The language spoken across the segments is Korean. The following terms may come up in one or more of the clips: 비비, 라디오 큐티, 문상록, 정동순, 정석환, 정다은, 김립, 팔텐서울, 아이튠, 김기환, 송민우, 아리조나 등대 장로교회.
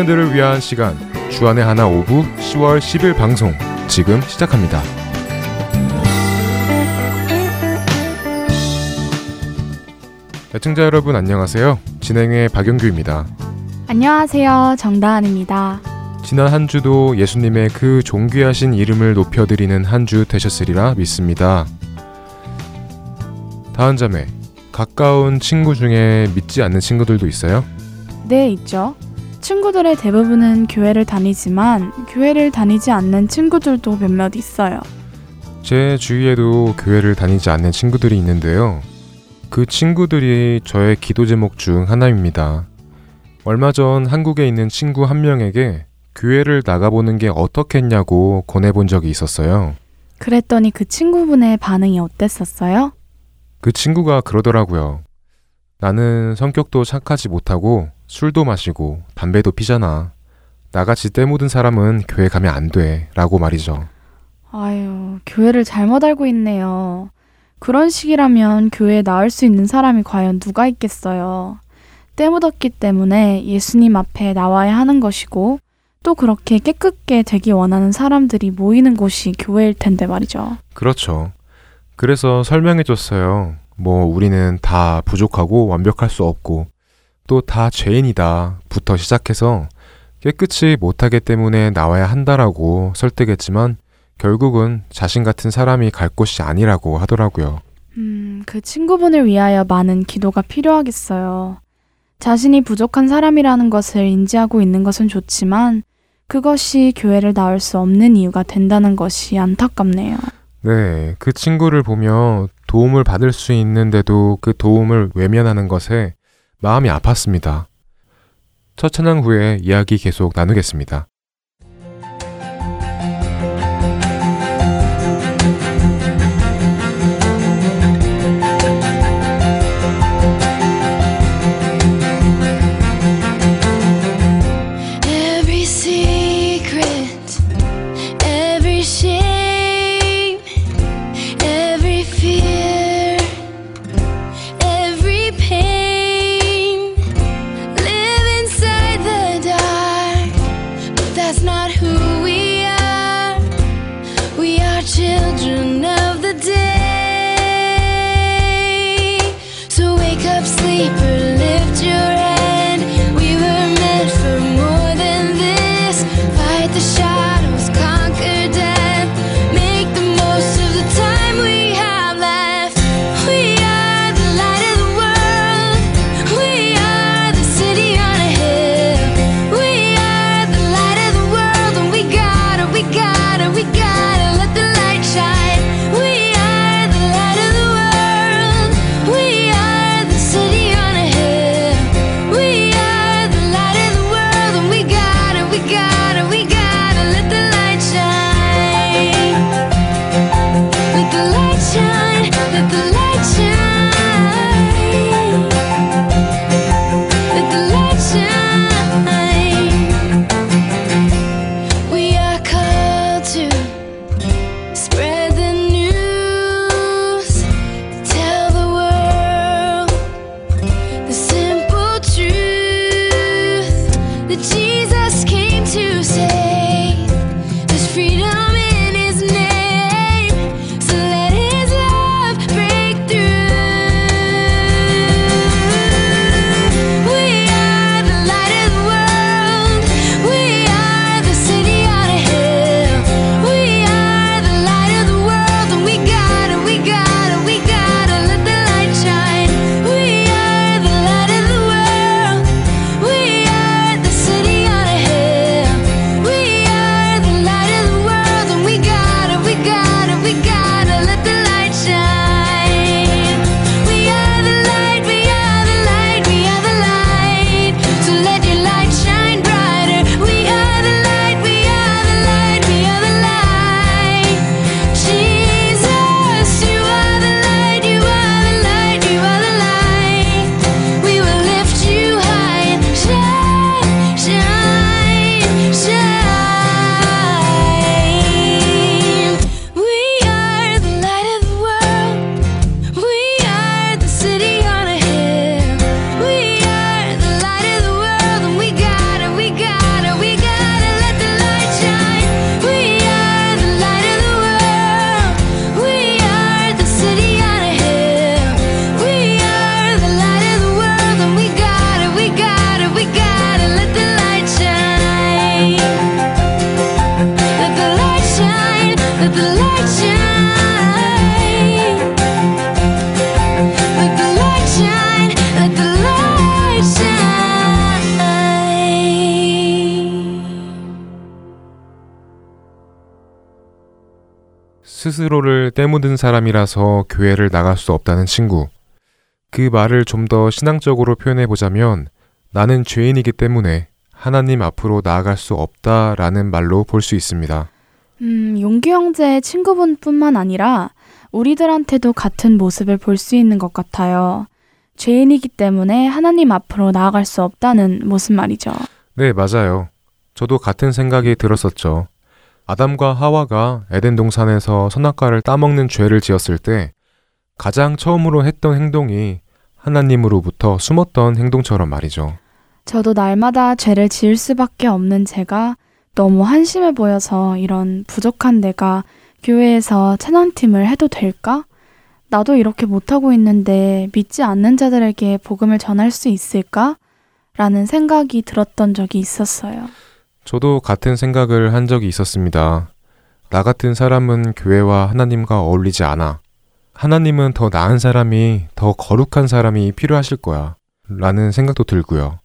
청년들을 위한 시간, 주안의 하나 오후 10월 10일 방송 지금 시작합니다. 애청자 여러분 안녕하세요. 진행의 박영규입니다. 안녕하세요. 정다은입니다. 지난 한 주도 예수님의 그 존귀하신 이름을 높여드리는 한 주 되셨으리라 믿습니다. 다은 자매, 가까운 친구 중에 믿지 않는 친구들도 있어요? 네, 있죠. 친구들의 대부분은 교회를 다니지만 교회를 다니지 않는 친구들도 몇몇 있어요. 제 주위에도 교회를 다니지 않는 친구들이 있는데요. 그 친구들이 저의 기도 제목 중 하나입니다. 얼마 전 한국에 있는 친구 한 명에게 교회를 나가보는 게 어떻겠냐고 권해본 적이 있었어요. 그랬더니 그 친구분의 반응이 어땠었어요? 그 친구가 그러더라고요. 나는 성격도 착하지 못하고 술도 마시고 담배도 피잖아. 나같이 때 묻은 사람은 교회 가면 안 돼. 라고 말이죠. 아유, 교회를 잘못 알고 있네요. 그런 식이라면 교회에 나올 수 있는 사람이 과연 누가 있겠어요. 때묻었기 때문에 예수님 앞에 나와야 하는 것이고 또 그렇게 깨끗게 되기 원하는 사람들이 모이는 곳이 교회일 텐데 말이죠. 그렇죠. 그래서 설명해줬어요. 우리는 다 부족하고 완벽할 수 없고 또 다 죄인이다 부터 시작해서 깨끗이 못하기 때문에 나와야 한다라고 설득했지만 결국은 자신 같은 사람이 갈 곳이 아니라고 하더라고요. 그 친구분을 위하여 많은 기도가 필요하겠어요. 자신이 부족한 사람이라는 것을 인지하고 있는 것은 좋지만 그것이 교회를 나올 수 없는 이유가 된다는 것이 안타깝네요. 네, 그 친구를 보며 도움을 받을 수 있는데도 그 도움을 외면하는 것에 마음이 아팠습니다. 첫 찬양 후에 이야기 계속 나누겠습니다. 스스로를 때묻은 사람이라서 교회를 나갈 수 없다는 친구. 그 말을 좀 더 신앙적으로 표현해보자면 나는 죄인이기 때문에 하나님 앞으로 나아갈 수 없다라는 말로 볼 수 있습니다. 용규 형제의 친구분뿐만 아니라 우리들한테도 같은 모습을 볼 수 있는 것 같아요. 죄인이기 때문에 하나님 앞으로 나아갈 수 없다는 모습 말이죠. 네, 맞아요. 저도 같은 생각이 들었었죠. 아담과 하와가 에덴 동산에서 선악과를 따먹는 죄를 지었을 때 가장 처음으로 했던 행동이 하나님으로부터 숨었던 행동처럼 말이죠. 저도 날마다 죄를 지을 수밖에 없는 제가 너무 한심해 보여서 이런 부족한 내가 교회에서 찬양팀을 해도 될까? 나도 이렇게 못하고 있는데 믿지 않는 자들에게 복음을 전할 수 있을까? 라는 생각이 들었던 적이 있었어요. 저도 같은 생각을 한 적이 있었습니다. 나 같은 사람은 교회와 하나님과 어울리지 않아. 하나님은 더 나은 사람이, 더 거룩한 사람이 필요하실 거야. 라는 생각도 들고요.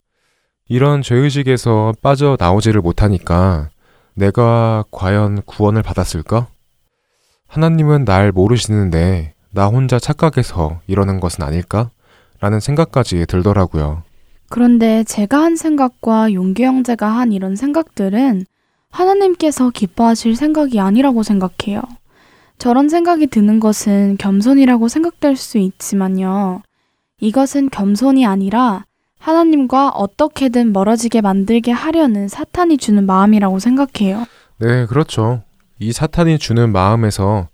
이런 죄의식에서 빠져나오지를 못하니까 내가 과연 구원을 받았을까? 하나님은 날 모르시는데 나 혼자 착각해서 이러는 것은 아닐까? 라는 생각까지 들더라고요. 그런데 제가 한 생각과 용규 형제가 한 이런 생각들은 하나님께서 기뻐하실 생각이 아니라고 생각해요. 저런 생각이 드는 것은 겸손이라고 생각될 수 있지만요. 이것은 겸손이 아니라 하나님과 어떻게든 멀어지게 만들게 하려는 사탄이 주는 마음이라고 생각해요. 네, 그렇죠. 이 사탄이 주는 마음에서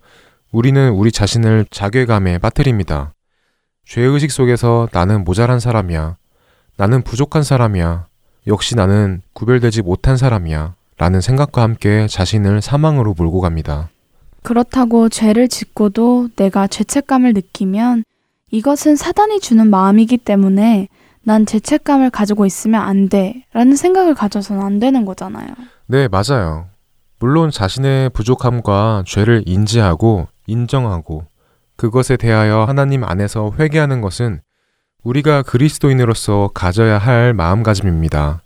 우리는 우리 자신을 자괴감에 빠뜨립니다. 죄의식 속에서 나는 모자란 사람이야. 나는 부족한 사람이야. 역시 나는 구별되지 못한 사람이야. 라는 생각과 함께 자신을 사망으로 몰고 갑니다. 그렇다고 죄를 짓고도 내가 죄책감을 느끼면 이것은 사단이 주는 마음이기 때문에 난 죄책감을 가지고 있으면 안 돼. 라는 생각을 가져서는 안 되는 거잖아요. 네, 맞아요. 물론 자신의 부족함과 죄를 인지하고 인정하고 그것에 대하여 하나님 안에서 회개하는 것은 우리가 그리스도인으로서 가져야 할 마음가짐입니다.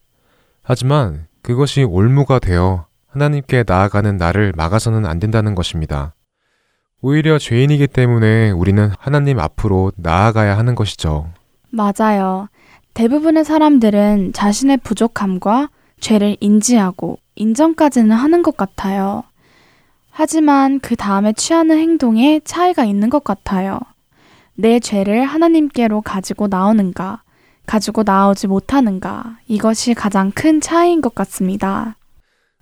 하지만 그것이 올무가 되어 하나님께 나아가는 나를 막아서는 안 된다는 것입니다. 오히려 죄인이기 때문에 우리는 하나님 앞으로 나아가야 하는 것이죠. 맞아요. 대부분의 사람들은 자신의 부족함과 죄를 인지하고 인정까지는 하는 것 같아요. 하지만 그 다음에 취하는 행동에 차이가 있는 것 같아요. 내 죄를 하나님께로 가지고 나오는가, 가지고 나오지 못하는가, 이것이 가장 큰 차이인 것 같습니다.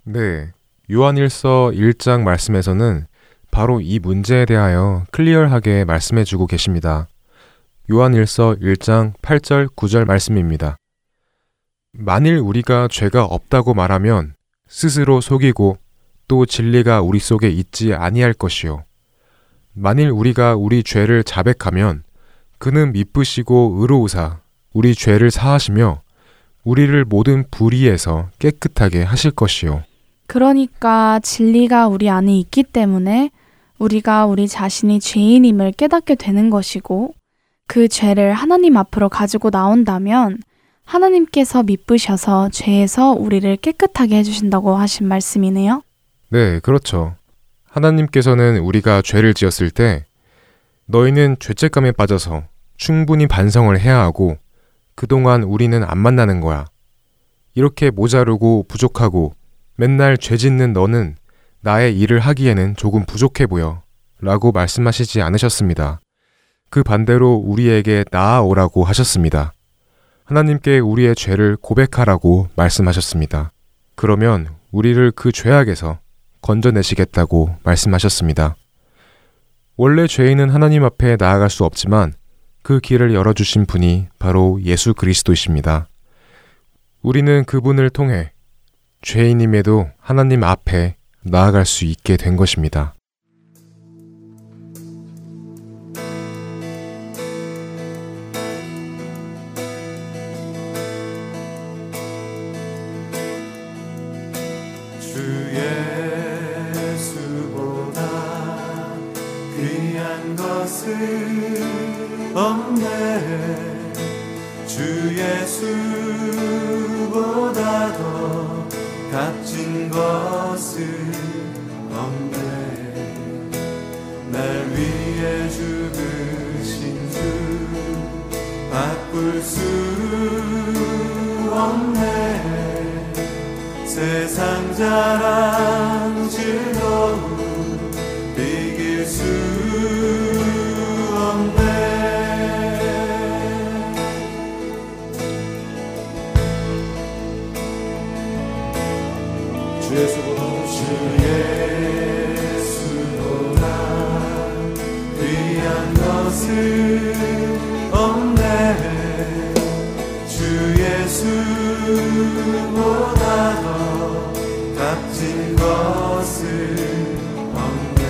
네, 요한일서 1장 말씀에서는 바로 이 문제에 대하여 클리어하게 말씀해주고 계십니다. 요한일서 1장 8절 9절 말씀입니다. 만일 우리가 죄가 없다고 말하면 스스로 속이고 또 진리가 우리 속에 있지 아니할 것이요. 만일 우리가 우리 죄를 자백하면 그는 미쁘시고 의로우사 우리 죄를 사하시며 우리를 모든 불의에서 깨끗하게 하실 것이요. 그러니까 진리가 우리 안에 있기 때문에 우리가 우리 자신이 죄인임을 깨닫게 되는 것이고 그 죄를 하나님 앞으로 가지고 나온다면 하나님께서 미쁘셔서 죄에서 우리를 깨끗하게 해주신다고 하신 말씀이네요. 네, 그렇죠. 하나님께서는 우리가 죄를 지었을 때 너희는 죄책감에 빠져서 충분히 반성을 해야 하고 그동안 우리는 안 만나는 거야. 이렇게 모자르고 부족하고 맨날 죄 짓는 너는 나의 일을 하기에는 조금 부족해 보여. 라고 말씀하시지 않으셨습니다. 그 반대로 우리에게 나아오라고 하셨습니다. 하나님께 우리의 죄를 고백하라고 말씀하셨습니다. 그러면 우리를 그 죄악에서 건져내시겠다고 말씀하셨습니다. 원래 죄인은 하나님 앞에 나아갈 수 없지만 그 길을 열어주신 분이 바로 예수 그리스도이십니다. 우리는 그분을 통해 죄인임에도 하나님 앞에 나아갈 수 있게 된 것입니다. 것은 없네 날 위해 죽으신 주 바꿀 수 없네. 세상 자랑질로 이길 수 없네. 주 예수보다 귀한 것은 없네. 주 예수보다 더 값진 것은 없네.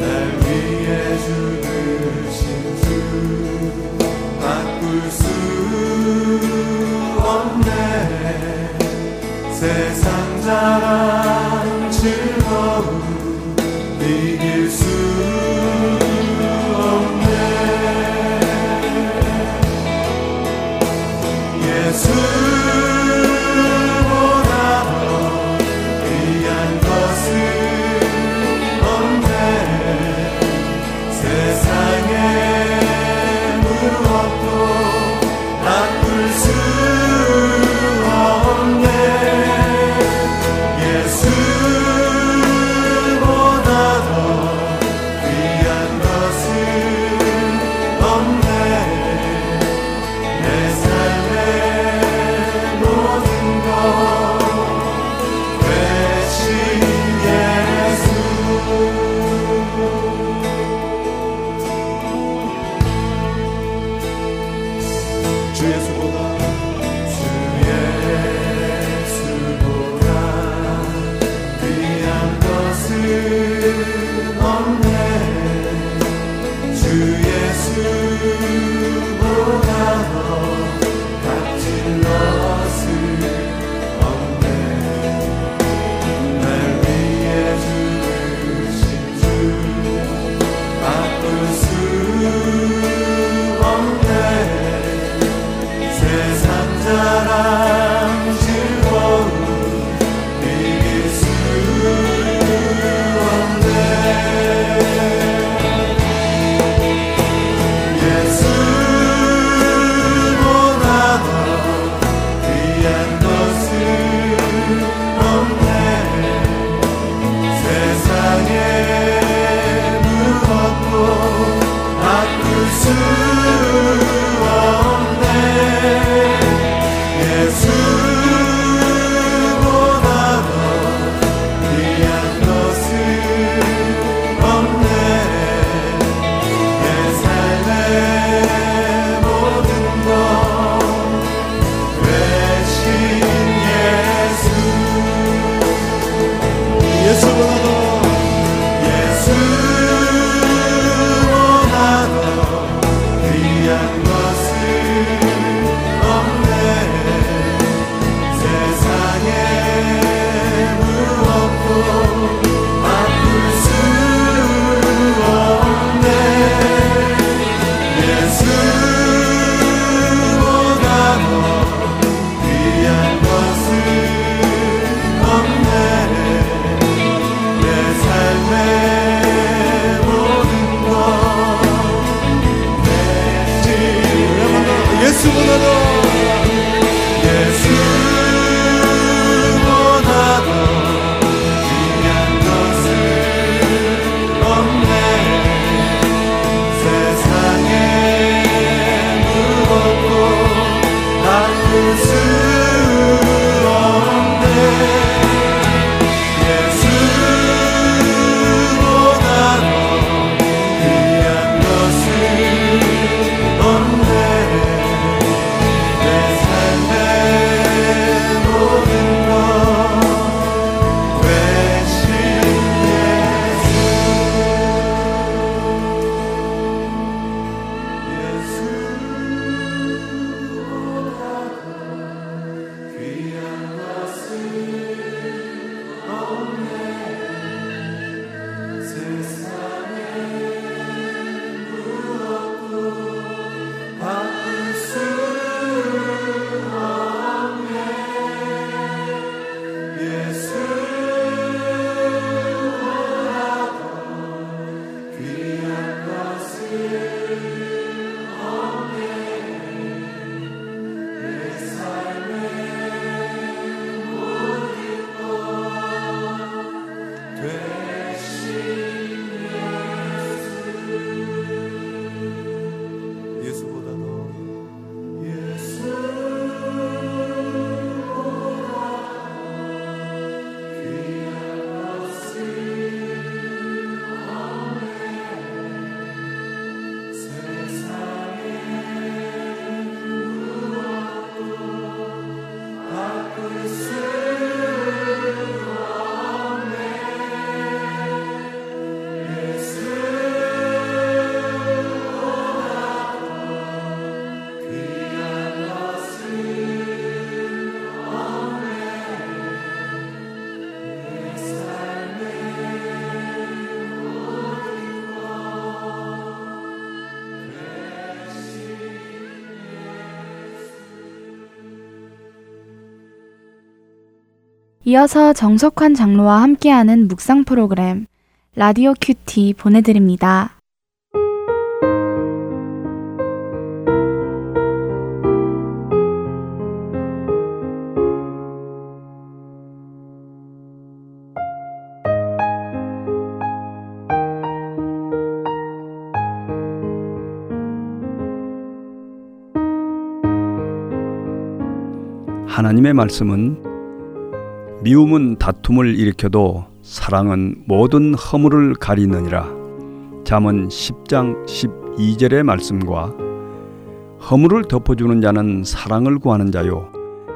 날 위해 죽으신 주 바꿀 수 없네. 세상 자랑 즐거움 이길 수 예수보다 더 귀한 것은 없네. 세상에 무엇도 바꿀 수 없네. 예수보다 더 귀한 것은 없네. 사랑 즐거움 이길 수 이어서 정석환 장로와 함께하는 묵상 프로그램 라디오 큐티 보내드립니다. 하나님의 말씀은 미움은 다툼을 일으켜도 사랑은 모든 허물을 가리느니라. 잠언 10장 12절의 말씀과 허물을 덮어주는 자는 사랑을 구하는 자요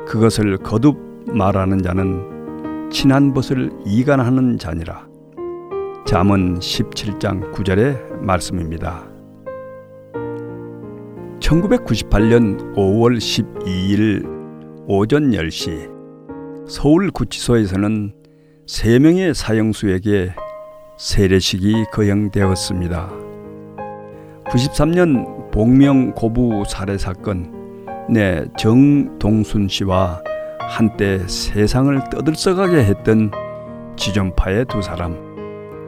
그것을 거듭 말하는 자는 친한 벗을 이간하는 자니라. 잠언 17장 9절의 말씀입니다. 1998년 5월 12일 오전 10시 서울구치소에서는 3명의 사형수에게 세례식이 거행되었습니다. 93년 복명고부 살해사건 내 정동순 씨와 한때 세상을 떠들썩하게 했던 지존파의 두 사람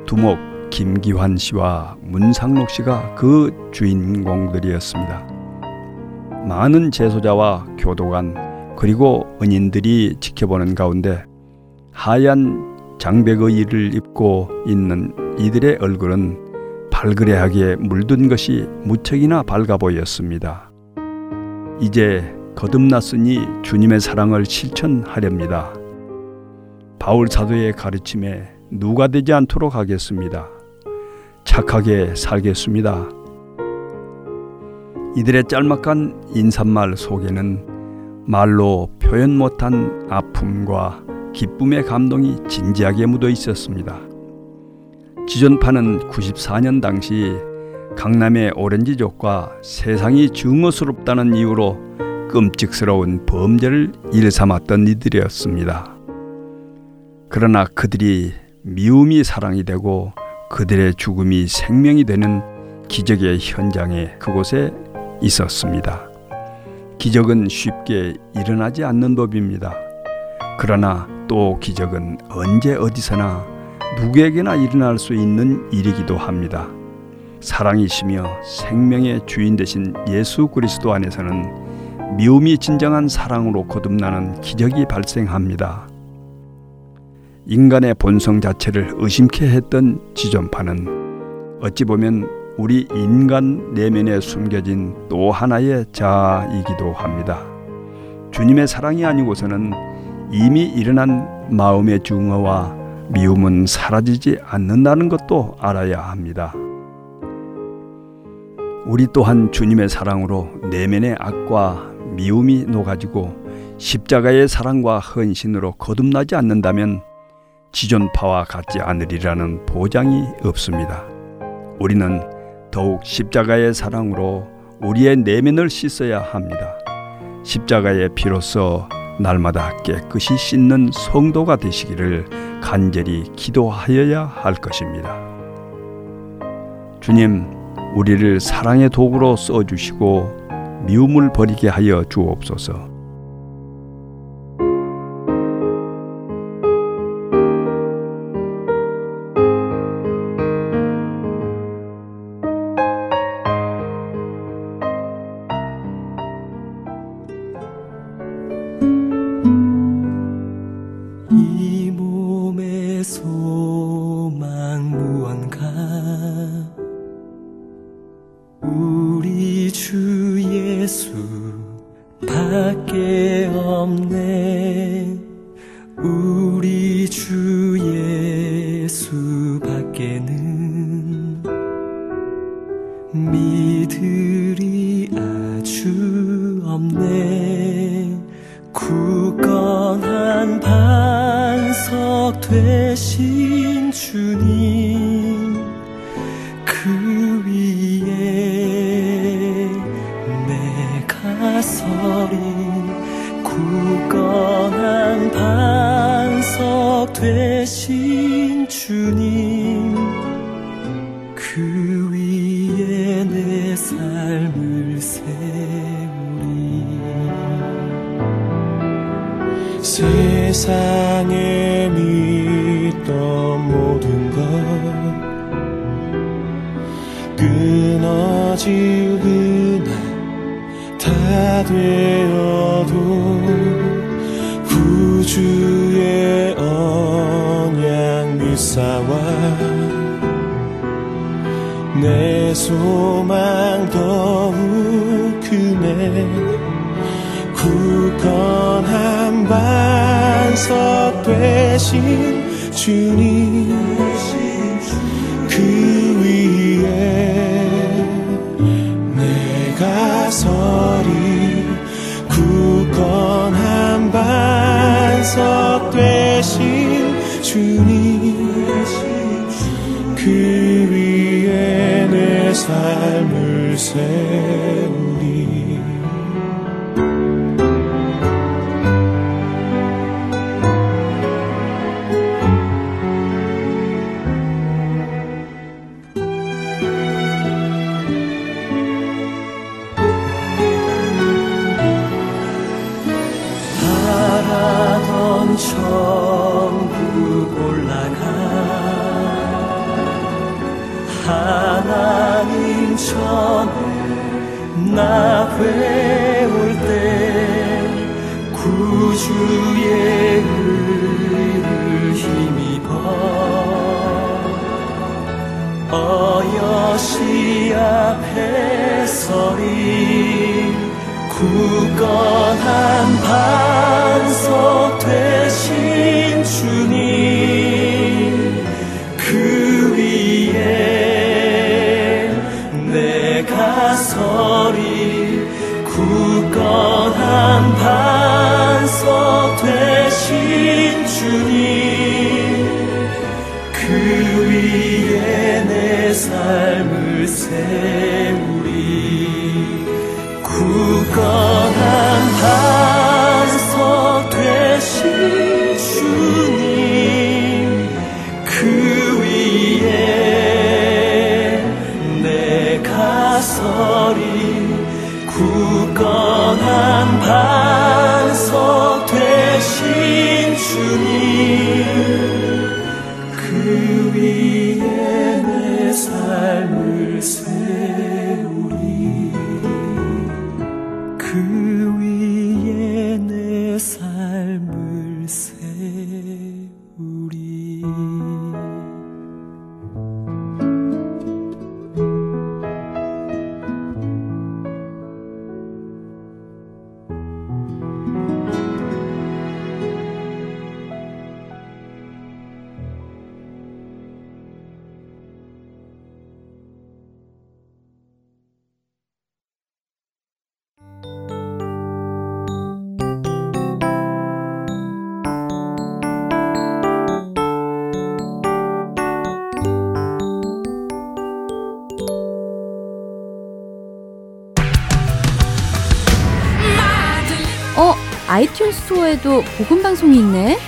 두목 김기환 씨와 문상록 씨가 그 주인공들이었습니다. 많은 제소자와 교도관 그리고 은인들이 지켜보는 가운데 하얀 장백의를 입고 있는 이들의 얼굴은 발그레하게 물든 것이 무척이나 밝아 보였습니다. 이제 거듭났으니 주님의 사랑을 실천하렵니다. 바울 사도의 가르침에 누가 되지 않도록 하겠습니다. 착하게 살겠습니다. 이들의 짤막한 인사말 속에는 말로 표현 못한 아픔과 기쁨의 감동이 진지하게 묻어 있었습니다. 지존파는 94년 당시 강남의 오렌지족과 세상이 증오스럽다는 이유로 끔찍스러운 범죄를 일삼았던 이들이었습니다. 그러나 그들이 미움이 사랑이 되고 그들의 죽음이 생명이 되는 기적의 현장에 그곳에 있었습니다. 기적은 쉽게 일어나지 않는 법입니다. 그러나 또 기적은 언제 어디서나 누구에게나 일어날 수 있는 일이기도 합니다. 사랑이시며 생명의 주인 되신 예수 그리스도 안에서는 미움이 진정한 사랑으로 거듭나는 기적이 발생합니다. 인간의 본성 자체를 의심케 했던 지존파는 어찌 보면 우리 인간 내면에 숨겨진 또 하나의 자아이기도 합니다. 주님의 사랑이 아니고서는 이미 일어난 마음의 증오와 미움은 사라지지 않는다는 것도 알아야 합니다. 우리 또한 주님의 사랑으로 내면의 악과 미움이 녹아지고 십자가의 사랑과 헌신으로 거듭나지 않는다면 지존파와 같지 않으리라는 보장이 없습니다. 우리는 더욱 십자가의 사랑으로 우리의 내면을 씻어야 합니다. 십자가의 피로써 날마다 깨끗이 씻는 성도가 되시기를 간절히 기도하여야 할 것입니다. 주님, 우리를 사랑의 도구로 써주시고 미움을 버리게 하여 주옵소서. 소 소망 무언가 우리 주 예수 밖에 없네. 우리 주 예수 밖에는 믿음이 아주 없네. 굳건한 반석 되신 주님 그 위에 내가 서린 굳건한 반석 되신 주님 그 위에 내 삶을 세우리. 세상에 믿던 모든 것 끊어지구나. 다 되어도 구주의 언약 미사와 내 소망 더욱 크네. 굳건한 반석 되신 주님 그 위에 내가 서리. 굳건한 반석 되신 주님 그 위에 내 삶을 세우리. 천국 올라가 하나님 전에 나 배울 때 구주의 은혜를 힘입어 어여시 앞에 서리. 굳건한 반석 되신 주님 그 위에 내가 서리. 굳건한 반석 되신 주님 그 위에 내 삶을 세우리. 굳건한 반석 되신 주님 그 위에 내가 서리. 굳건한 반석 되신 주님 그 위에 내 삶을 세우리. 그 위에 내 삶을 세우리. 아이튠 스토어에도 복음 방송이 있네?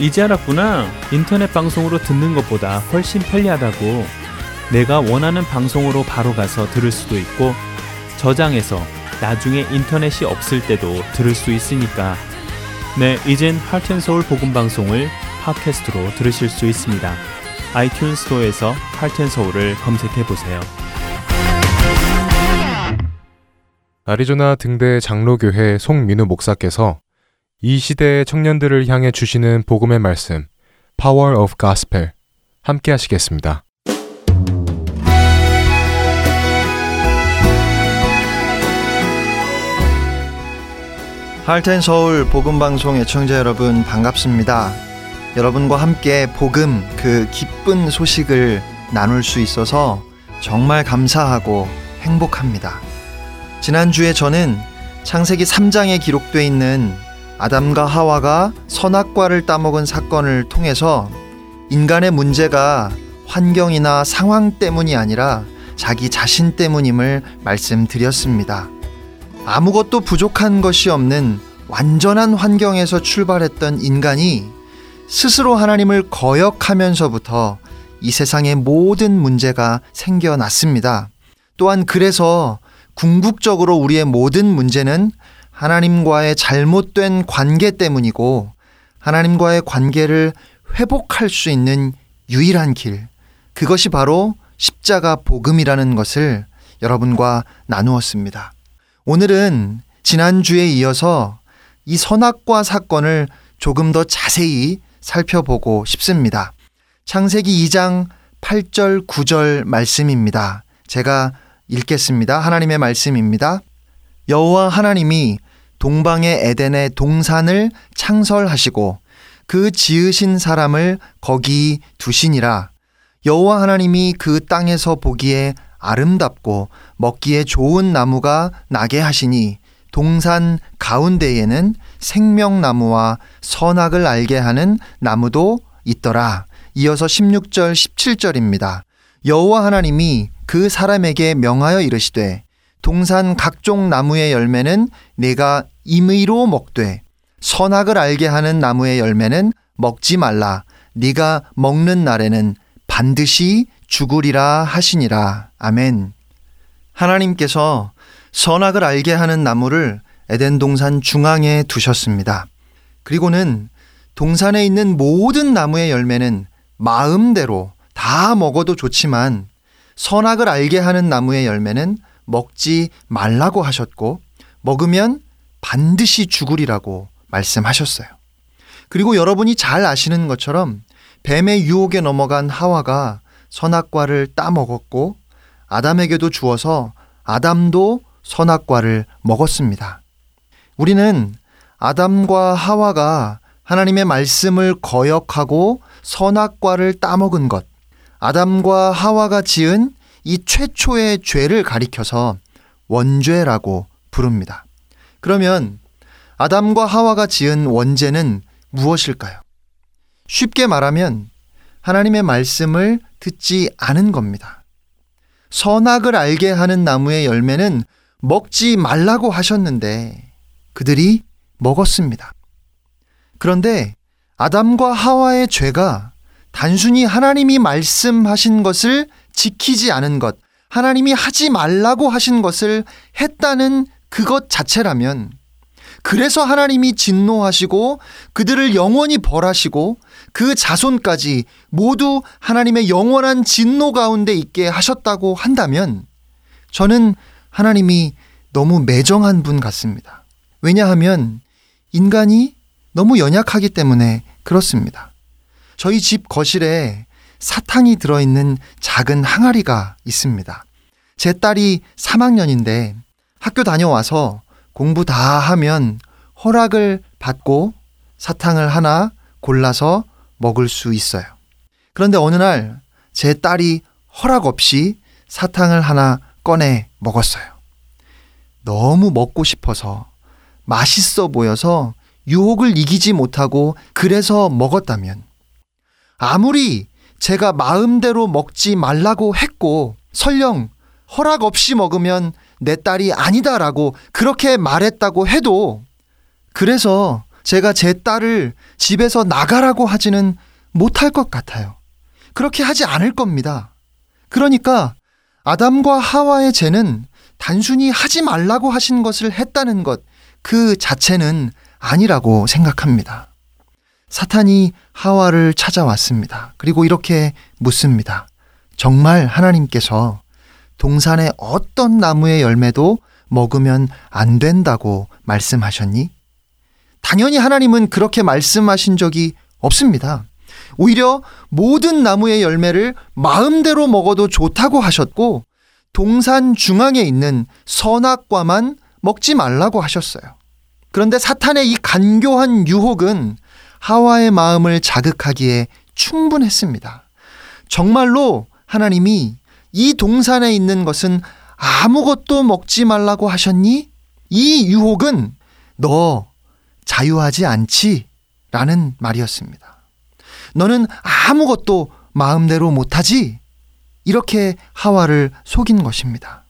이제 알았구나. 인터넷 방송으로 듣는 것보다 훨씬 편리하다고. 내가 원하는 방송으로 바로 가서 들을 수도 있고 저장해서 나중에 인터넷이 없을 때도 들을 수 있으니까. 네, 이젠 팔텐서울 복음 방송을 팟캐스트로 들으실 수 있습니다. 아이튠 스토어에서 팔텐서울을 검색해보세요. 아리조나 등대 장로교회 송민우 목사께서 이 시대의 청년들을 향해 주시는 복음의 말씀, Power of Gospel 함께 하시겠습니다. 팔텐서울 복음방송 애청자 여러분 반갑습니다. 여러분과 함께 복음, 그 기쁜 소식을 나눌 수 있어서 정말 감사하고 행복합니다. 지난주에 저는 창세기 3장에 기록되어 있는 아담과 하와가 선악과를 따먹은 사건을 통해서 인간의 문제가 환경이나 상황 때문이 아니라 자기 자신 때문임을 말씀드렸습니다. 아무것도 부족한 것이 없는 완전한 환경에서 출발했던 인간이 스스로 하나님을 거역하면서부터 이 세상의 모든 문제가 생겨났습니다. 또한 그래서 궁극적으로 우리의 모든 문제는 하나님과의 잘못된 관계 때문이고, 하나님과의 관계를 회복할 수 있는 유일한 길, 그것이 바로 십자가 복음이라는 것을 여러분과 나누었습니다. 오늘은 지난주에 이어서 이 선악과 사건을 조금 더 자세히 살펴보고 싶습니다. 창세기 2장 8절 9절 말씀입니다. 제가 읽겠습니다. 하나님의 말씀입니다. 여호와 하나님이 동방의 에덴의 동산을 창설하시고 그 지으신 사람을 거기 두시니라. 여호와 하나님이 그 땅에서 보기에 아름답고 먹기에 좋은 나무가 나게 하시니 동산 가운데에는 생명나무와 선악을 알게 하는 나무도 있더라. 이어서 16절 17절입니다. 여호와 하나님이 그 사람에게 명하여 이르시되 동산 각종 나무의 열매는 내가 임의로 먹되 선악을 알게 하는 나무의 열매는 먹지 말라. 네가 먹는 날에는 반드시 죽으리라 하시니라. 아멘. 하나님께서 선악을 알게 하는 나무를 에덴 동산 중앙에 두셨습니다. 그리고는 동산에 있는 모든 나무의 열매는 마음대로 다 먹어도 좋지만 선악을 알게 하는 나무의 열매는 먹지 말라고 하셨고 먹으면 반드시 죽으리라고 말씀하셨어요. 그리고 여러분이 잘 아시는 것처럼 뱀의 유혹에 넘어간 하와가 선악과를 따먹었고 아담에게도 주어서 아담도 선악과를 먹었습니다. 우리는 아담과 하와가 하나님의 말씀을 거역하고 선악과를 따먹은 것, 아담과 하와가 지은 이 최초의 죄를 가리켜서 원죄라고 부릅니다. 그러면 아담과 하와가 지은 원죄는 무엇일까요? 쉽게 말하면 하나님의 말씀을 듣지 않은 겁니다. 선악을 알게 하는 나무의 열매는 먹지 말라고 하셨는데 그들이 먹었습니다. 그런데 아담과 하와의 죄가 단순히 하나님이 말씀하신 것을 지키지 않은 것, 하나님이 하지 말라고 하신 것을 했다는 그것 자체라면, 그래서 하나님이 진노하시고 그들을 영원히 벌하시고 그 자손까지 모두 하나님의 영원한 진노 가운데 있게 하셨다고 한다면 저는 하나님이 너무 매정한 분 같습니다. 왜냐하면 인간이 너무 연약하기 때문에 그렇습니다. 저희 집 거실에 사탕이 들어있는 작은 항아리가 있습니다. 제 딸이 3학년인데 학교 다녀와서 공부 다 하면 허락을 받고 사탕을 하나 골라서 먹을 수 있어요. 그런데 어느 날 제 딸이 허락 없이 사탕을 하나 꺼내 먹었어요. 너무 먹고 싶어서, 맛있어 보여서 유혹을 이기지 못하고 그래서 먹었다면, 아무리 제가 마음대로 먹지 말라고 했고 설령 허락 없이 먹으면 내 딸이 아니다라고 그렇게 말했다고 해도, 그래서 제가 제 딸을 집에서 나가라고 하지는 못할 것 같아요. 그렇게 하지 않을 겁니다. 그러니까 아담과 하와의 죄는 단순히 하지 말라고 하신 것을 했다는 것 그 자체는 아니라고 생각합니다. 사탄이 하와를 찾아왔습니다. 그리고 이렇게 묻습니다. 정말 하나님께서 동산의 어떤 나무의 열매도 먹으면 안 된다고 말씀하셨니? 당연히 하나님은 그렇게 말씀하신 적이 없습니다. 오히려 모든 나무의 열매를 마음대로 먹어도 좋다고 하셨고 동산 중앙에 있는 선악과만 먹지 말라고 하셨어요. 그런데 사탄의 이 간교한 유혹은 하와의 마음을 자극하기에 충분했습니다. 정말로 하나님이 이 동산에 있는 것은 아무것도 먹지 말라고 하셨니? 이 유혹은 너 자유하지 않지? 라는 말이었습니다. 너는 아무것도 마음대로 못하지? 이렇게 하와를 속인 것입니다.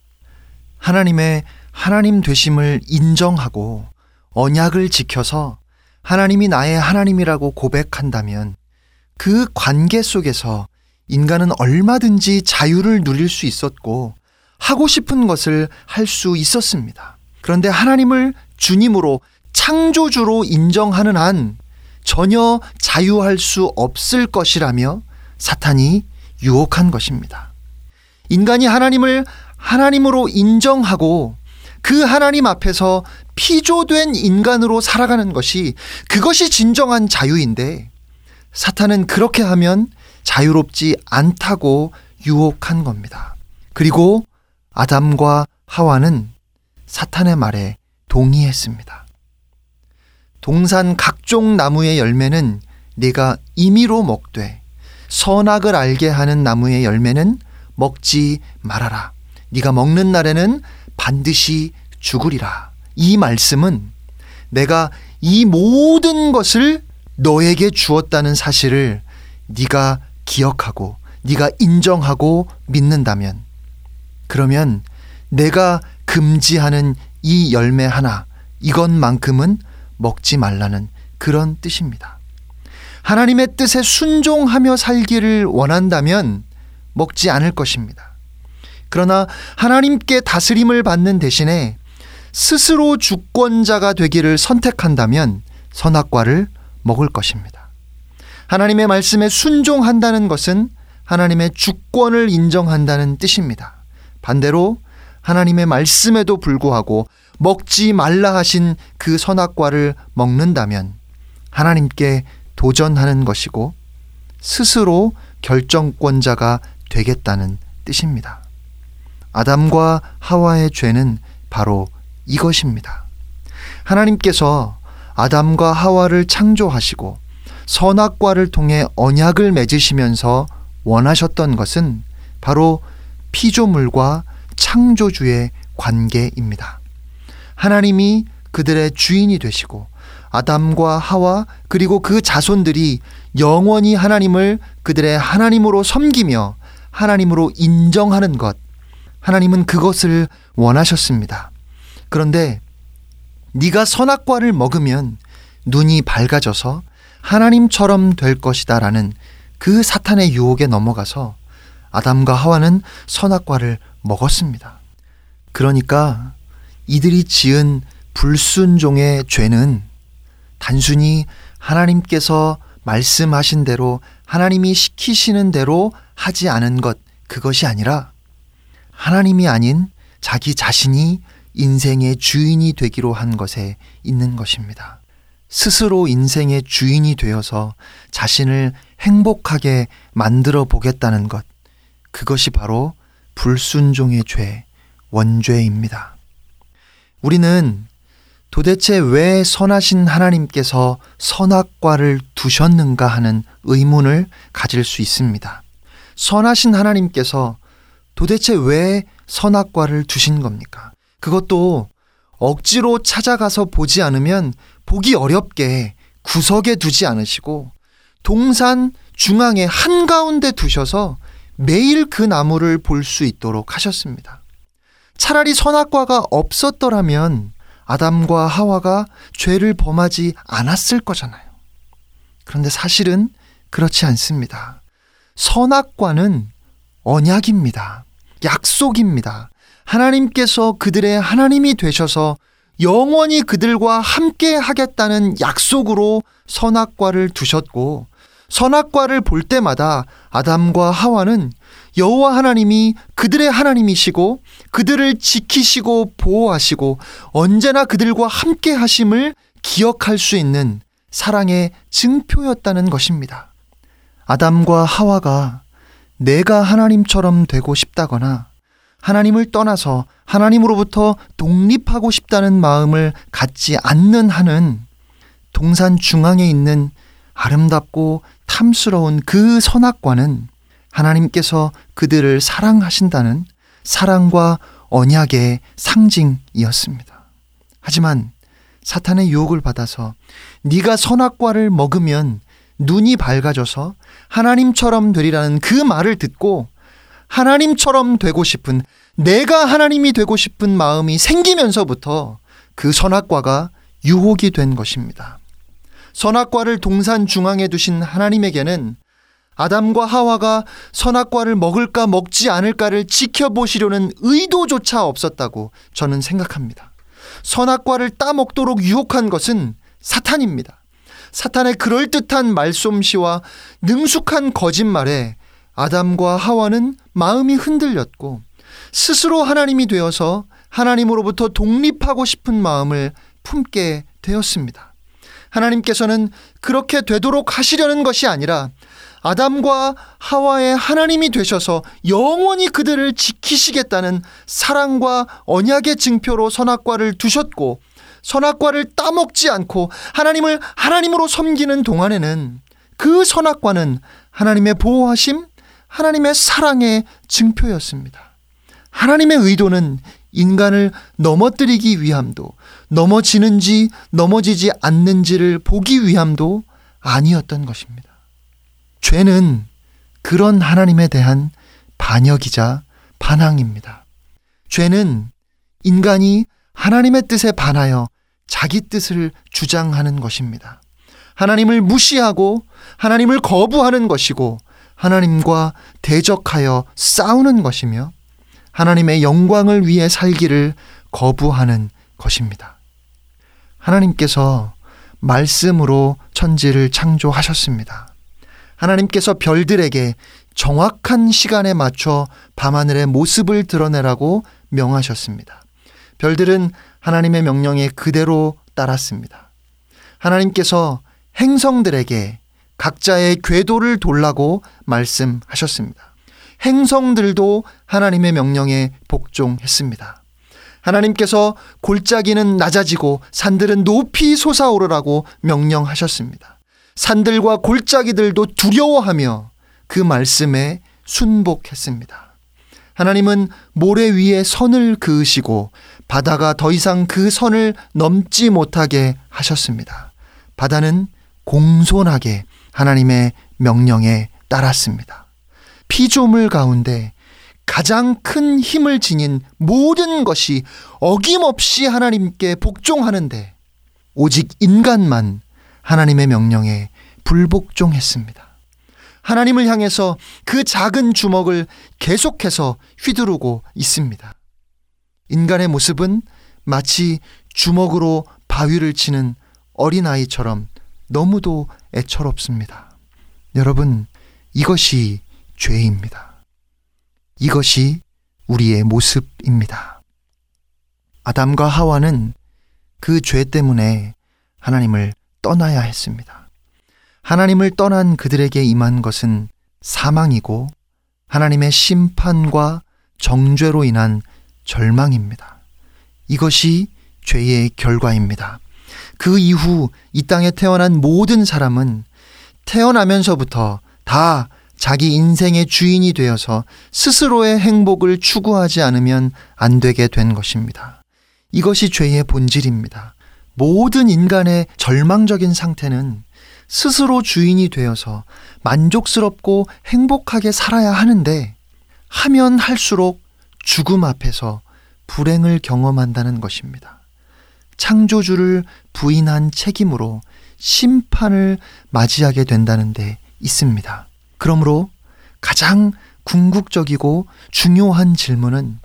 하나님의 하나님 되심을 인정하고 언약을 지켜서 하나님이 나의 하나님이라고 고백한다면 그 관계 속에서 인간은 얼마든지 자유를 누릴 수 있었고 하고 싶은 것을 할 수 있었습니다. 그런데 하나님을 주님으로 창조주로 인정하는 한 전혀 자유할 수 없을 것이라며 사탄이 유혹한 것입니다. 인간이 하나님을 하나님으로 인정하고 그 하나님 앞에서 피조된 인간으로 살아가는 것이 그것이 진정한 자유인데 사탄은 그렇게 하면 자유롭지 않다고 유혹한 겁니다. 그리고 아담과 하와는 사탄의 말에 동의했습니다. 동산 각종 나무의 열매는 네가 임의로 먹되 선악을 알게 하는 나무의 열매는 먹지 말아라. 네가 먹는 날에는 반드시 죽으리라. 이 말씀은 내가 이 모든 것을 너에게 주었다는 사실을 네가 기억하고 네가 인정하고 믿는다면 그러면 내가 금지하는 이 열매 하나 이것만큼은 먹지 말라는 그런 뜻입니다. 하나님의 뜻에 순종하며 살기를 원한다면 먹지 않을 것입니다. 그러나 하나님께 다스림을 받는 대신에 스스로 주권자가 되기를 선택한다면 선악과를 먹을 것입니다. 하나님의 말씀에 순종한다는 것은 하나님의 주권을 인정한다는 뜻입니다. 반대로 하나님의 말씀에도 불구하고 먹지 말라 하신 그 선악과를 먹는다면 하나님께 도전하는 것이고 스스로 결정권자가 되겠다는 뜻입니다. 아담과 하와의 죄는 바로 이것입니다. 하나님께서 아담과 하와를 창조하시고 선악과를 통해 언약을 맺으시면서 원하셨던 것은 바로 피조물과 창조주의 관계입니다. 하나님이 그들의 주인이 되시고 아담과 하와 그리고 그 자손들이 영원히 하나님을 그들의 하나님으로 섬기며 하나님으로 인정하는 것, 하나님은 그것을 원하셨습니다. 그런데 네가 선악과를 먹으면 눈이 밝아져서 하나님처럼 될 것이다 라는 그 사탄의 유혹에 넘어가서 아담과 하와는 선악과를 먹었습니다. 그러니까 이들이 지은 불순종의 죄는 단순히 하나님께서 말씀하신 대로 하나님이 시키시는 대로 하지 않은 것, 그것이 아니라 하나님이 아닌 자기 자신이 인생의 주인이 되기로 한 것에 있는 것입니다. 스스로 인생의 주인이 되어서 자신을 행복하게 만들어 보겠다는 것, 그것이 바로 불순종의 죄, 원죄입니다. 우리는 도대체 왜 선하신 하나님께서 선악과를 두셨는가 하는 의문을 가질 수 있습니다. 선하신 하나님께서 도대체 왜 선악과를 두신 겁니까? 그것도 억지로 찾아가서 보지 않으면 보기 어렵게 구석에 두지 않으시고 동산 중앙에 한가운데 두셔서 매일 그 나무를 볼 수 있도록 하셨습니다. 차라리 선악과가 없었더라면 아담과 하와가 죄를 범하지 않았을 거잖아요. 그런데 사실은 그렇지 않습니다. 선악과는 언약입니다. 약속입니다. 하나님께서 그들의 하나님이 되셔서 영원히 그들과 함께 하겠다는 약속으로 선악과를 두셨고 선악과를 볼 때마다 아담과 하와는 여호와 하나님이 그들의 하나님이시고 그들을 지키시고 보호하시고 언제나 그들과 함께 하심을 기억할 수 있는 사랑의 증표였다는 것입니다. 아담과 하와가 내가 하나님처럼 되고 싶다거나 하나님을 떠나서 하나님으로부터 독립하고 싶다는 마음을 갖지 않는 한은 동산 중앙에 있는 아름답고 탐스러운 그 선악과는 하나님께서 그들을 사랑하신다는 사랑과 언약의 상징이었습니다. 하지만 사탄의 유혹을 받아서 네가 선악과를 먹으면 눈이 밝아져서 하나님처럼 되리라는 그 말을 듣고 하나님처럼 되고 싶은, 내가 하나님이 되고 싶은 마음이 생기면서부터 그 선악과가 유혹이 된 것입니다. 선악과를 동산 중앙에 두신 하나님에게는 아담과 하와가 선악과를 먹을까 먹지 않을까를 지켜보시려는 의도조차 없었다고 저는 생각합니다. 선악과를 따먹도록 유혹한 것은 사탄입니다. 사탄의 그럴듯한 말솜씨와 능숙한 거짓말에 아담과 하와는 마음이 흔들렸고 스스로 하나님이 되어서 하나님으로부터 독립하고 싶은 마음을 품게 되었습니다. 하나님께서는 그렇게 되도록 하시려는 것이 아니라 아담과 하와의 하나님이 되셔서 영원히 그들을 지키시겠다는 사랑과 언약의 증표로 선악과를 두셨고, 선악과를 따먹지 않고 하나님을 하나님으로 섬기는 동안에는 그 선악과는 하나님의 보호하심, 하나님의 사랑의 증표였습니다. 하나님의 의도는 인간을 넘어뜨리기 위함도, 넘어지는지 넘어지지 않는지를 보기 위함도 아니었던 것입니다. 죄는 그런 하나님에 대한 반역이자 반항입니다. 죄는 인간이 하나님의 뜻에 반하여 자기 뜻을 주장하는 것입니다. 하나님을 무시하고 하나님을 거부하는 것이고, 하나님과 대적하여 싸우는 것이며, 하나님의 영광을 위해 살기를 거부하는 것입니다. 하나님께서 말씀으로 천지를 창조하셨습니다. 하나님께서 별들에게 정확한 시간에 맞춰 밤하늘의 모습을 드러내라고 명하셨습니다. 별들은 하나님의 명령에 그대로 따랐습니다. 하나님께서 행성들에게 각자의 궤도를 돌라고 말씀하셨습니다. 행성들도 하나님의 명령에 복종했습니다. 하나님께서 골짜기는 낮아지고 산들은 높이 솟아오르라고 명령하셨습니다. 산들과 골짜기들도 두려워하며 그 말씀에 순복했습니다. 하나님은 모래 위에 선을 그으시고 바다가 더 이상 그 선을 넘지 못하게 하셨습니다. 바다는 공손하게 하나님의 명령에 따랐습니다. 피조물 가운데 가장 큰 힘을 지닌 모든 것이 어김없이 하나님께 복종하는데 오직 인간만 하나님의 명령에 불복종했습니다. 하나님을 향해서 그 작은 주먹을 계속해서 휘두르고 있습니다. 인간의 모습은 마치 주먹으로 바위를 치는 어린아이처럼 너무도 애처롭습니다. 여러분, 이것이 죄입니다. 이것이 우리의 모습입니다. 아담과 하와는 그 죄 때문에 하나님을 떠나야 했습니다. 하나님을 떠난 그들에게 임한 것은 사망이고 하나님의 심판과 정죄로 인한 절망입니다. 이것이 죄의 결과입니다. 그 이후 이 땅에 태어난 모든 사람은 태어나면서부터 다 자기 인생의 주인이 되어서 스스로의 행복을 추구하지 않으면 안 되게 된 것입니다. 이것이 죄의 본질입니다. 모든 인간의 절망적인 상태는 스스로 주인이 되어서 만족스럽고 행복하게 살아야 하는데, 하면 할수록 죽음 앞에서 불행을 경험한다는 것입니다. 창조주를 부인한 책임으로 심판을 맞이하게 된다는 데 있습니다. 그러므로 가장 궁극적이고 중요한 질문은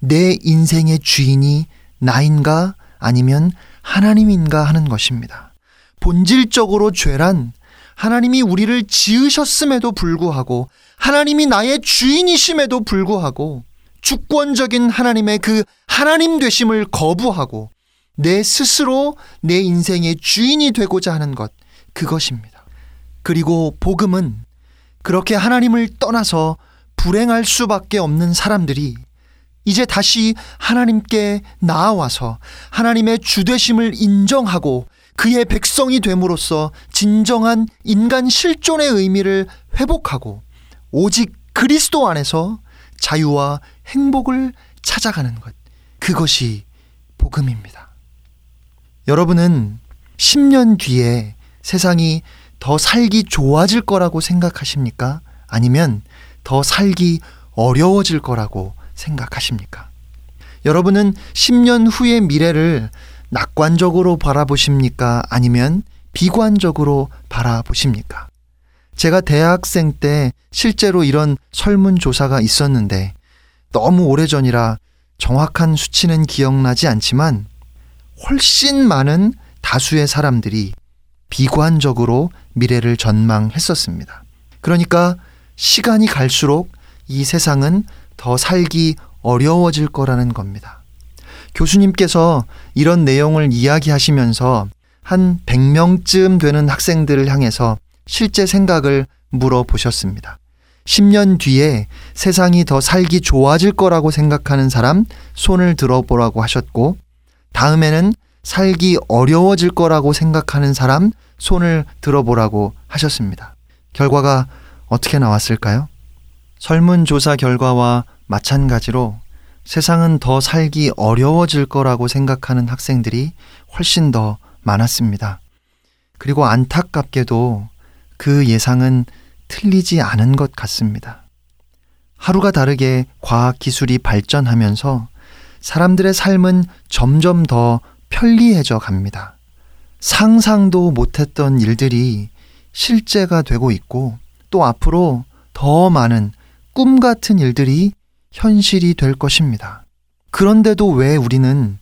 내 인생의 주인이 나인가 아니면 하나님인가 하는 것입니다. 본질적으로 죄란 하나님이 우리를 지으셨음에도 불구하고, 하나님이 나의 주인이심에도 불구하고, 주권적인 하나님의 그 하나님 되심을 거부하고 내 스스로 내 인생의 주인이 되고자 하는 것, 그것입니다. 그리고 복음은 그렇게 하나님을 떠나서 불행할 수밖에 없는 사람들이 이제 다시 하나님께 나아와서 하나님의 주되심을 인정하고 그의 백성이 됨으로써 진정한 인간 실존의 의미를 회복하고 오직 그리스도 안에서 자유와 행복을 찾아가는 것, 그것이 복음입니다. 여러분은 10년 뒤에 세상이 더 살기 좋아질 거라고 생각하십니까? 아니면 더 살기 어려워질 거라고 생각하십니까? 여러분은 10년 후의 미래를 낙관적으로 바라보십니까? 아니면 비관적으로 바라보십니까? 제가 대학생 때 실제로 이런 설문조사가 있었는데 너무 오래전이라 정확한 수치는 기억나지 않지만 훨씬 많은 다수의 사람들이 비관적으로 미래를 전망했었습니다. 그러니까 시간이 갈수록 이 세상은 더 살기 어려워질 거라는 겁니다. 교수님께서 이런 내용을 이야기하시면서 한 100명쯤 되는 학생들을 향해서 실제 생각을 물어보셨습니다. 10년 뒤에 세상이 더 살기 좋아질 거라고 생각하는 사람 손을 들어보라고 하셨고, 다음에는 살기 어려워질 거라고 생각하는 사람 손을 들어보라고 하셨습니다. 결과가 어떻게 나왔을까요? 설문조사 결과와 마찬가지로 세상은 더 살기 어려워질 거라고 생각하는 학생들이 훨씬 더 많았습니다. 그리고 안타깝게도 그 예상은 틀리지 않은 것 같습니다. 하루가 다르게 과학기술이 발전하면서 사람들의 삶은 점점 더 편리해져 갑니다. 상상도 못했던 일들이 실제가 되고 있고, 또 앞으로 더 많은 꿈 같은 일들이 현실이 될 것입니다. 그런데도 왜 우리는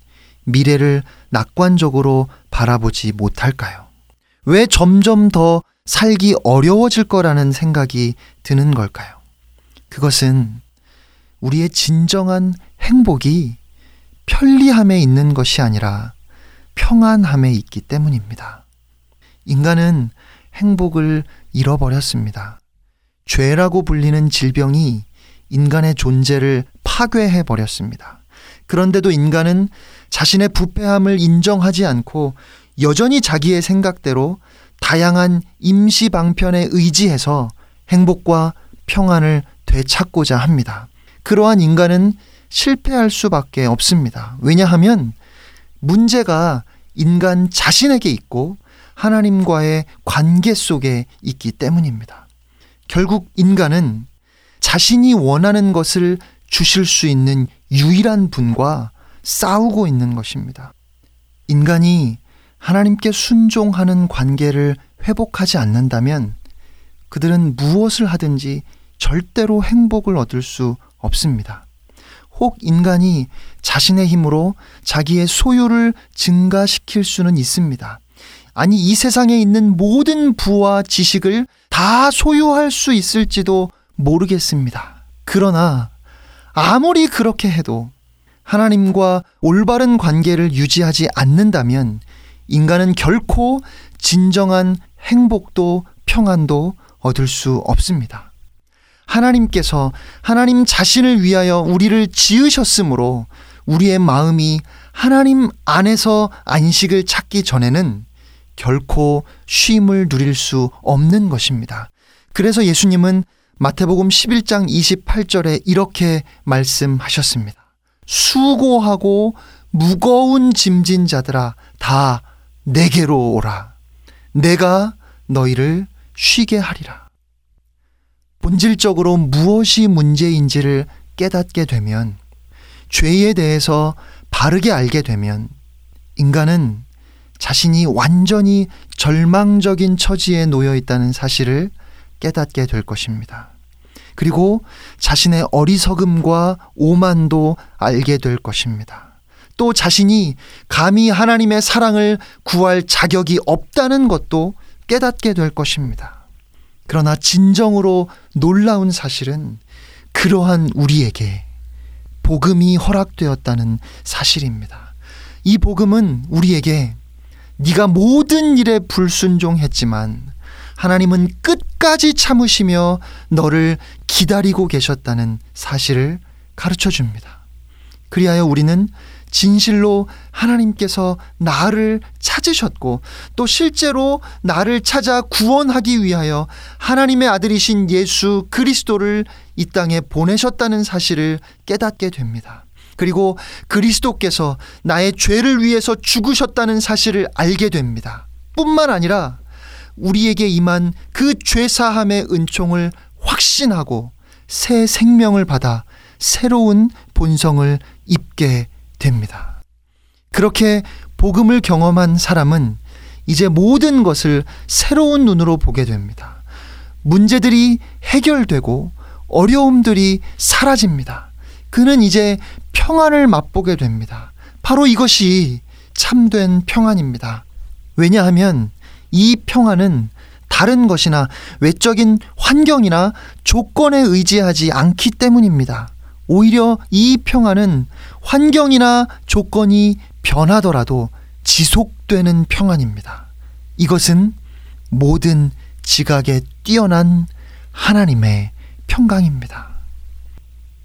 미래를 낙관적으로 바라보지 못할까요? 왜 점점 더 살기 어려워질 거라는 생각이 드는 걸까요? 그것은 우리의 진정한 행복이 편리함에 있는 것이 아니라 평안함에 있기 때문입니다. 인간은 행복을 잃어버렸습니다. 죄라고 불리는 질병이 인간의 존재를 파괴해버렸습니다. 그런데도 인간은 자신의 부패함을 인정하지 않고 여전히 자기의 생각대로 다양한 임시방편에 의지해서 행복과 평안을 되찾고자 합니다. 그러한 인간은 실패할 수밖에 없습니다. 왜냐하면 문제가 인간 자신에게 있고 하나님과의 관계 속에 있기 때문입니다. 결국 인간은 자신이 원하는 것을 주실 수 있는 유일한 분과 싸우고 있는 것입니다. 인간이 하나님께 순종하는 관계를 회복하지 않는다면 그들은 무엇을 하든지 절대로 행복을 얻을 수 없습니다. 혹 인간이 자신의 힘으로 자기의 소유를 증가시킬 수는 있습니다. 아니, 이 세상에 있는 모든 부와 지식을 다 소유할 수 있을지도 모르겠습니다. 그러나 아무리 그렇게 해도 하나님과 올바른 관계를 유지하지 않는다면 인간은 결코 진정한 행복도 평안도 얻을 수 없습니다. 하나님께서 하나님 자신을 위하여 우리를 지으셨으므로 우리의 마음이 하나님 안에서 안식을 찾기 전에는 결코 쉼을 누릴 수 없는 것입니다. 그래서 예수님은 마태복음 11장 28절에 이렇게 말씀하셨습니다. 수고하고 무거운 짐진 자들아 다 내게로 오라. 내가 너희를 쉬게 하리라. 본질적으로 무엇이 문제인지를 깨닫게 되면, 죄에 대해서 바르게 알게 되면 인간은 자신이 완전히 절망적인 처지에 놓여 있다는 사실을 깨닫게 될 것입니다. 그리고 자신의 어리석음과 오만도 알게 될 것입니다. 또 자신이 감히 하나님의 사랑을 구할 자격이 없다는 것도 깨닫게 될 것입니다. 그러나 진정으로 놀라운 사실은 그러한 우리에게 복음이 허락되었다는 사실입니다. 이 복음은 우리에게 네가 모든 일에 불순종했지만 하나님은 끝까지 참으시며 너를 기다리고 계셨다는 사실을 가르쳐 줍니다. 그리하여 우리는 진실로 하나님께서 나를 찾으셨고 또 실제로 나를 찾아 구원하기 위하여 하나님의 아들이신 예수 그리스도를 이 땅에 보내셨다는 사실을 깨닫게 됩니다. 그리고 그리스도께서 나의 죄를 위해서 죽으셨다는 사실을 알게 됩니다. 뿐만 아니라 우리에게 임한 그 죄사함의 은총을 확신하고 새 생명을 받아 새로운 본성을 입게 됩니다. 그렇게 복음을 경험한 사람은 이제 모든 것을 새로운 눈으로 보게 됩니다. 문제들이 해결되고 어려움들이 사라집니다. 그는 이제 평안을 맛보게 됩니다. 바로 이것이 참된 평안입니다. 왜냐하면 이 평안은 다른 것이나 외적인 환경이나 조건에 의지하지 않기 때문입니다. 오히려 이 평안은 환경이나 조건이 변하더라도 지속되는 평안입니다. 이것은 모든 지각에 뛰어난 하나님의 평강입니다.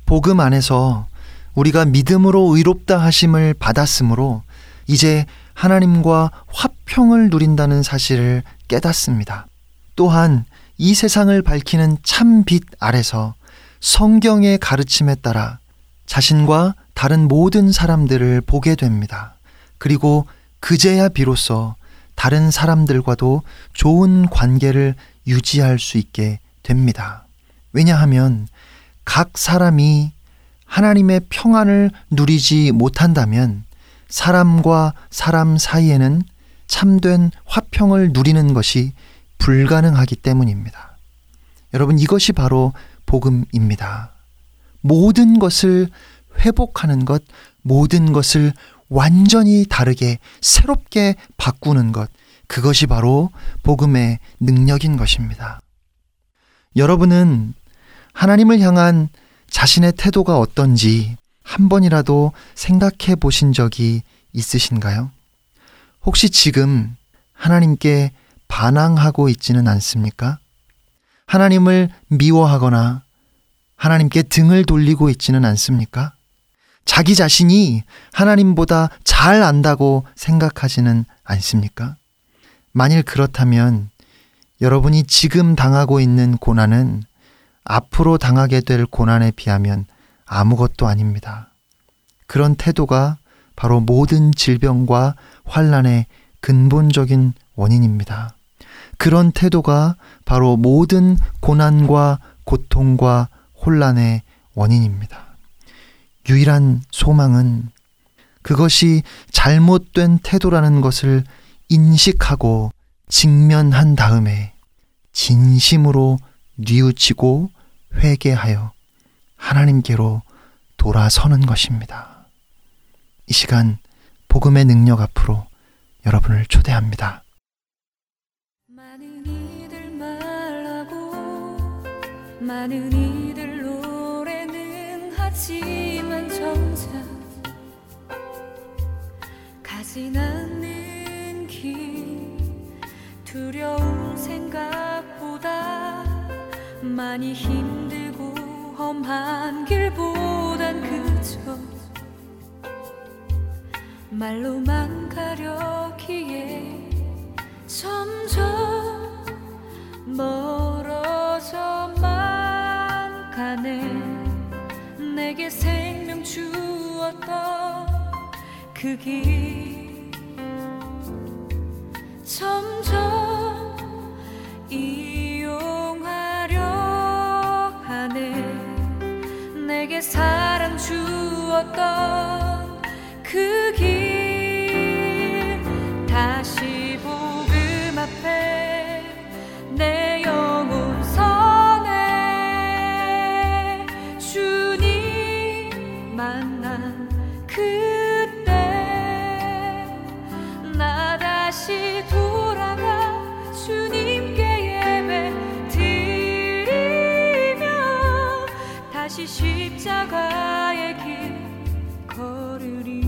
복음 안에서 우리가 믿음으로 의롭다 하심을 받았으므로 이제 하나님과 화평을 누린다는 사실을 깨닫습니다. 또한 이 세상을 밝히는 참빛 아래서 성경의 가르침에 따라 자신과 다른 모든 사람들을 보게 됩니다. 그리고 그제야 비로소 다른 사람들과도 좋은 관계를 유지할 수 있게 됩니다. 왜냐하면 각 사람이 하나님의 평안을 누리지 못한다면 사람과 사람 사이에는 참된 화평을 누리는 것이 불가능하기 때문입니다. 여러분, 이것이 바로 복음입니다. 모든 것을 회복하는 것, 모든 것을 완전히 다르게 새롭게 바꾸는 것, 그것이 바로 복음의 능력인 것입니다. 여러분은 하나님을 향한 자신의 태도가 어떤지 한 번이라도 생각해 보신 적이 있으신가요? 혹시 지금 하나님께 반항하고 있지는 않습니까? 하나님을 미워하거나 하나님께 등을 돌리고 있지는 않습니까? 자기 자신이 하나님보다 잘 안다고 생각하지는 않습니까? 만일 그렇다면 여러분이 지금 당하고 있는 고난은 앞으로 당하게 될 고난에 비하면 아무것도 아닙니다. 그런 태도가 바로 모든 질병과 환난의 근본적인 원인입니다. 그런 태도가 바로 모든 고난과 고통과 혼란의 원인입니다. 유일한 소망은 그것이 잘못된 태도라는 것을 인식하고 직면한 다음에 진심으로 뉘우치고 회개하여 하나님께로 돌아서는 것입니다. 이 시간 복음의 능력 앞으로 여러분을 초대합니다. 많은 이들 말하고 많은 이들 노래는 하지만 정작 가진 않는 길 두려운 생각보다 많이 힘들고 험한 길보단 그저 말로만 가려기에 점점 멀어져만 가네. 내게 생명 주었던 그 길 점점 이용하려 하네. 내게 사랑 주었던 그 길 다시 복음 앞에 내 영혼 선해. 주님 만난 그때 나 다시 돌아가 주님께 예배 드리며 다시 십자가의 길 걸으리.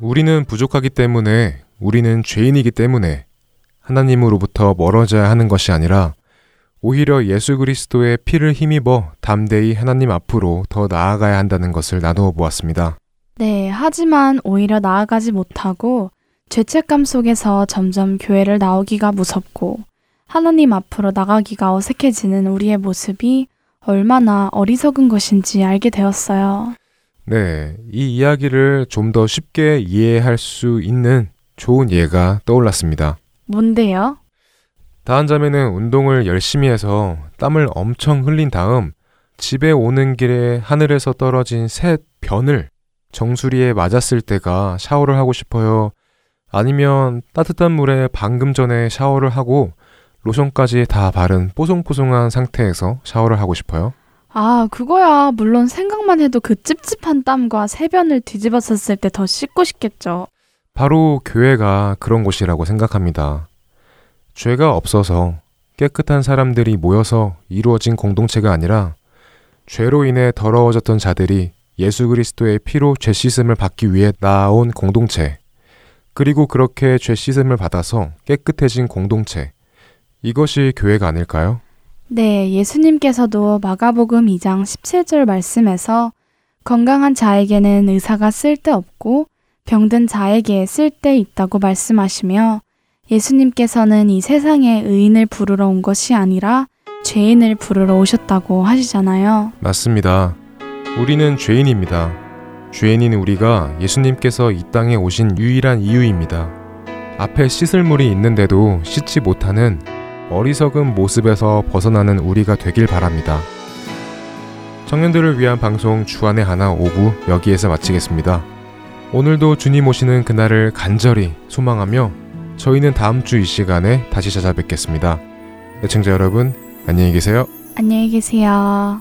우리는 부족하기 때문에, 우리는 죄인이기 때문에 하나님으로부터 멀어져야 하는 것이 아니라 오히려 예수 그리스도의 피를 힘입어 담대히 하나님 앞으로 더 나아가야 한다는 것을 나누어 보았습니다. 네, 하지만 오히려 나아가지 못하고 죄책감 속에서 점점 교회를 나오기가 무섭고 하나님 앞으로 나가기가 어색해지는 우리의 모습이 얼마나 어리석은 것인지 알게 되었어요. 네, 이 이야기를 좀 더 쉽게 이해할 수 있는 좋은 예가 떠올랐습니다. 뭔데요? 다한 자매는 운동을 열심히 해서 땀을 엄청 흘린 다음 집에 오는 길에 하늘에서 떨어진 새 변을 정수리에 맞았을 때가 샤워를 하고 싶어요. 아니면 따뜻한 물에 방금 전에 샤워를 하고 로션까지 다 바른 뽀송뽀송한 상태에서 샤워를 하고 싶어요. 아, 그거야 물론 생각만 해도 그 찝찝한 땀과 세변을 뒤집어썼을 때 더 씻고 싶겠죠. 바로 교회가 그런 곳이라고 생각합니다. 죄가 없어서 깨끗한 사람들이 모여서 이루어진 공동체가 아니라 죄로 인해 더러워졌던 자들이 예수 그리스도의 피로 죄 씻음을 받기 위해 나온 공동체, 그리고 그렇게 죄 씻음을 받아서 깨끗해진 공동체, 이것이 교회가 아닐까요? 네, 예수님께서도 마가복음 2장 17절 말씀에서 건강한 자에게는 의사가 쓸데없고 병든 자에게 쓸데있다고 말씀하시며, 예수님께서는 이 세상에 의인을 부르러 온 것이 아니라 죄인을 부르러 오셨다고 하시잖아요. 맞습니다. 우리는 죄인입니다. 죄인인 우리가 예수님께서 이 땅에 오신 유일한 이유입니다. 앞에 씻을 물이 있는데도 씻지 못하는 어리석은 모습에서 벗어나는 우리가 되길 바랍니다. 청년들을 위한 방송 주안의 하나 5부 여기에서 마치겠습니다. 오늘도 주님 오시는 그날을 간절히 소망하며 저희는 다음 주 이 시간에 다시 찾아뵙겠습니다. 애청자 여러분, 안녕히 계세요. 안녕히 계세요.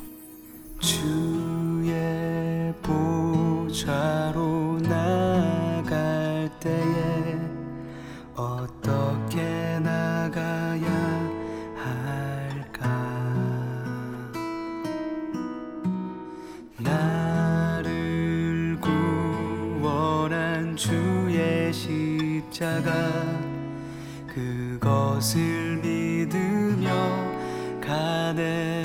주의 보좌로 나갈 때에 어떻게 나가야 할까? 나를 구원한 주의 십자가, 그것을 믿으며 가네.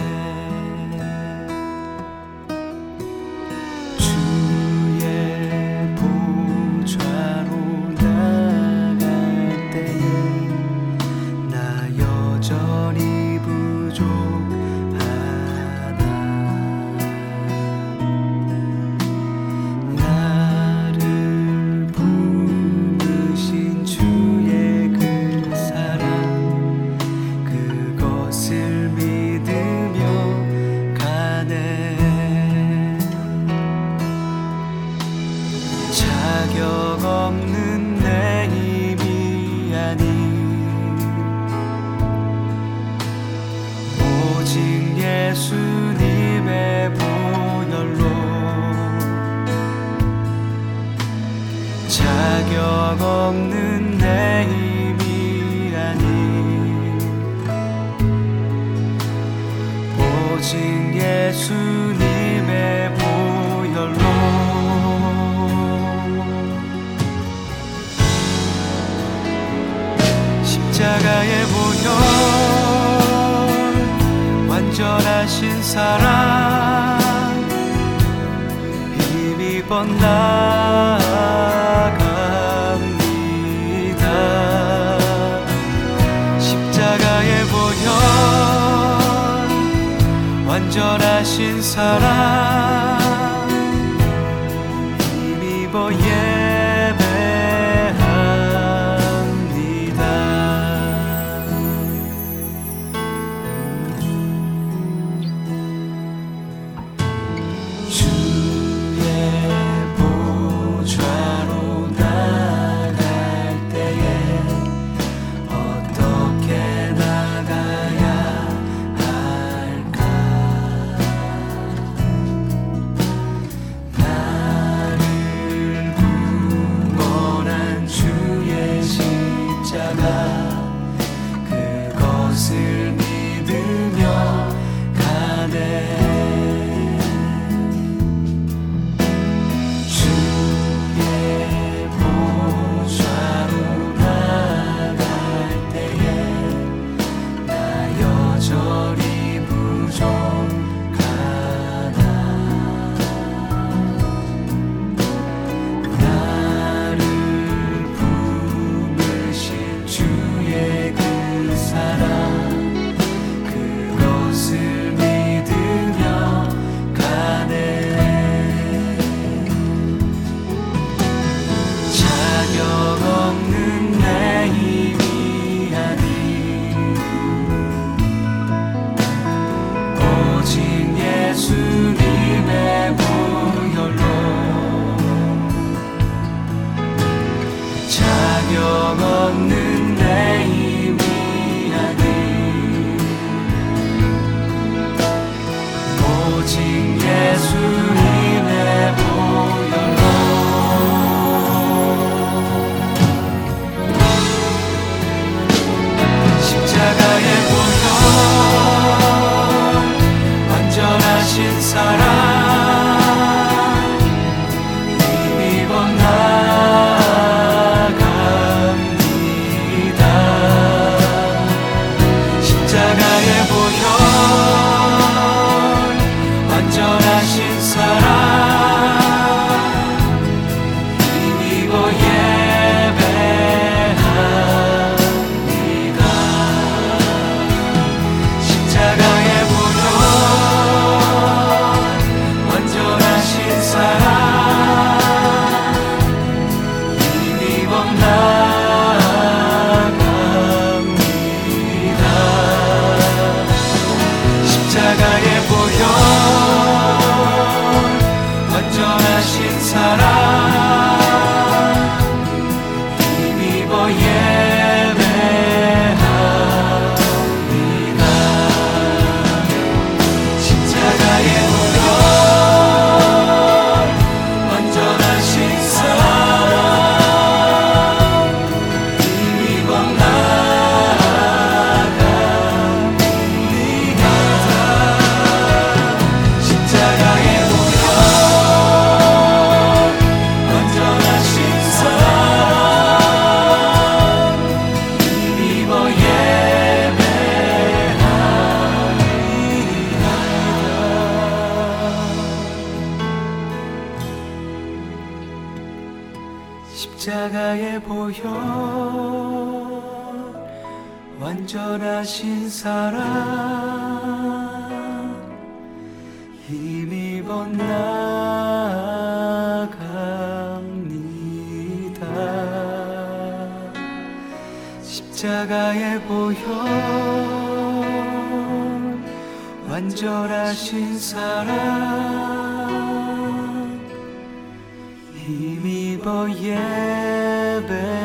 주의 보좌로 나갈 때에 나 여전히 부족하다. 나를 부르신 주의 그 사랑, 그것을 믿으며 가네. 자격 없는 내 힘이 아닌 오직 예수님의 보혈로, 자격 없는 내 힘이 아닌 오직 예수님의 보혈로, 십자가의 보혈, 완전하신 사랑, 힘입어 나갑니다. 십자가의 보혈, 완전하신 사랑, 힘입어 예배합니다. 주의 보좌로 나갈 때에 어떻게 나가야 할까? 십자가에 보혈 완전하신 사랑 힘입어 나갑니다. 십자가의 보혈 완전하신 사랑 힘입어 예배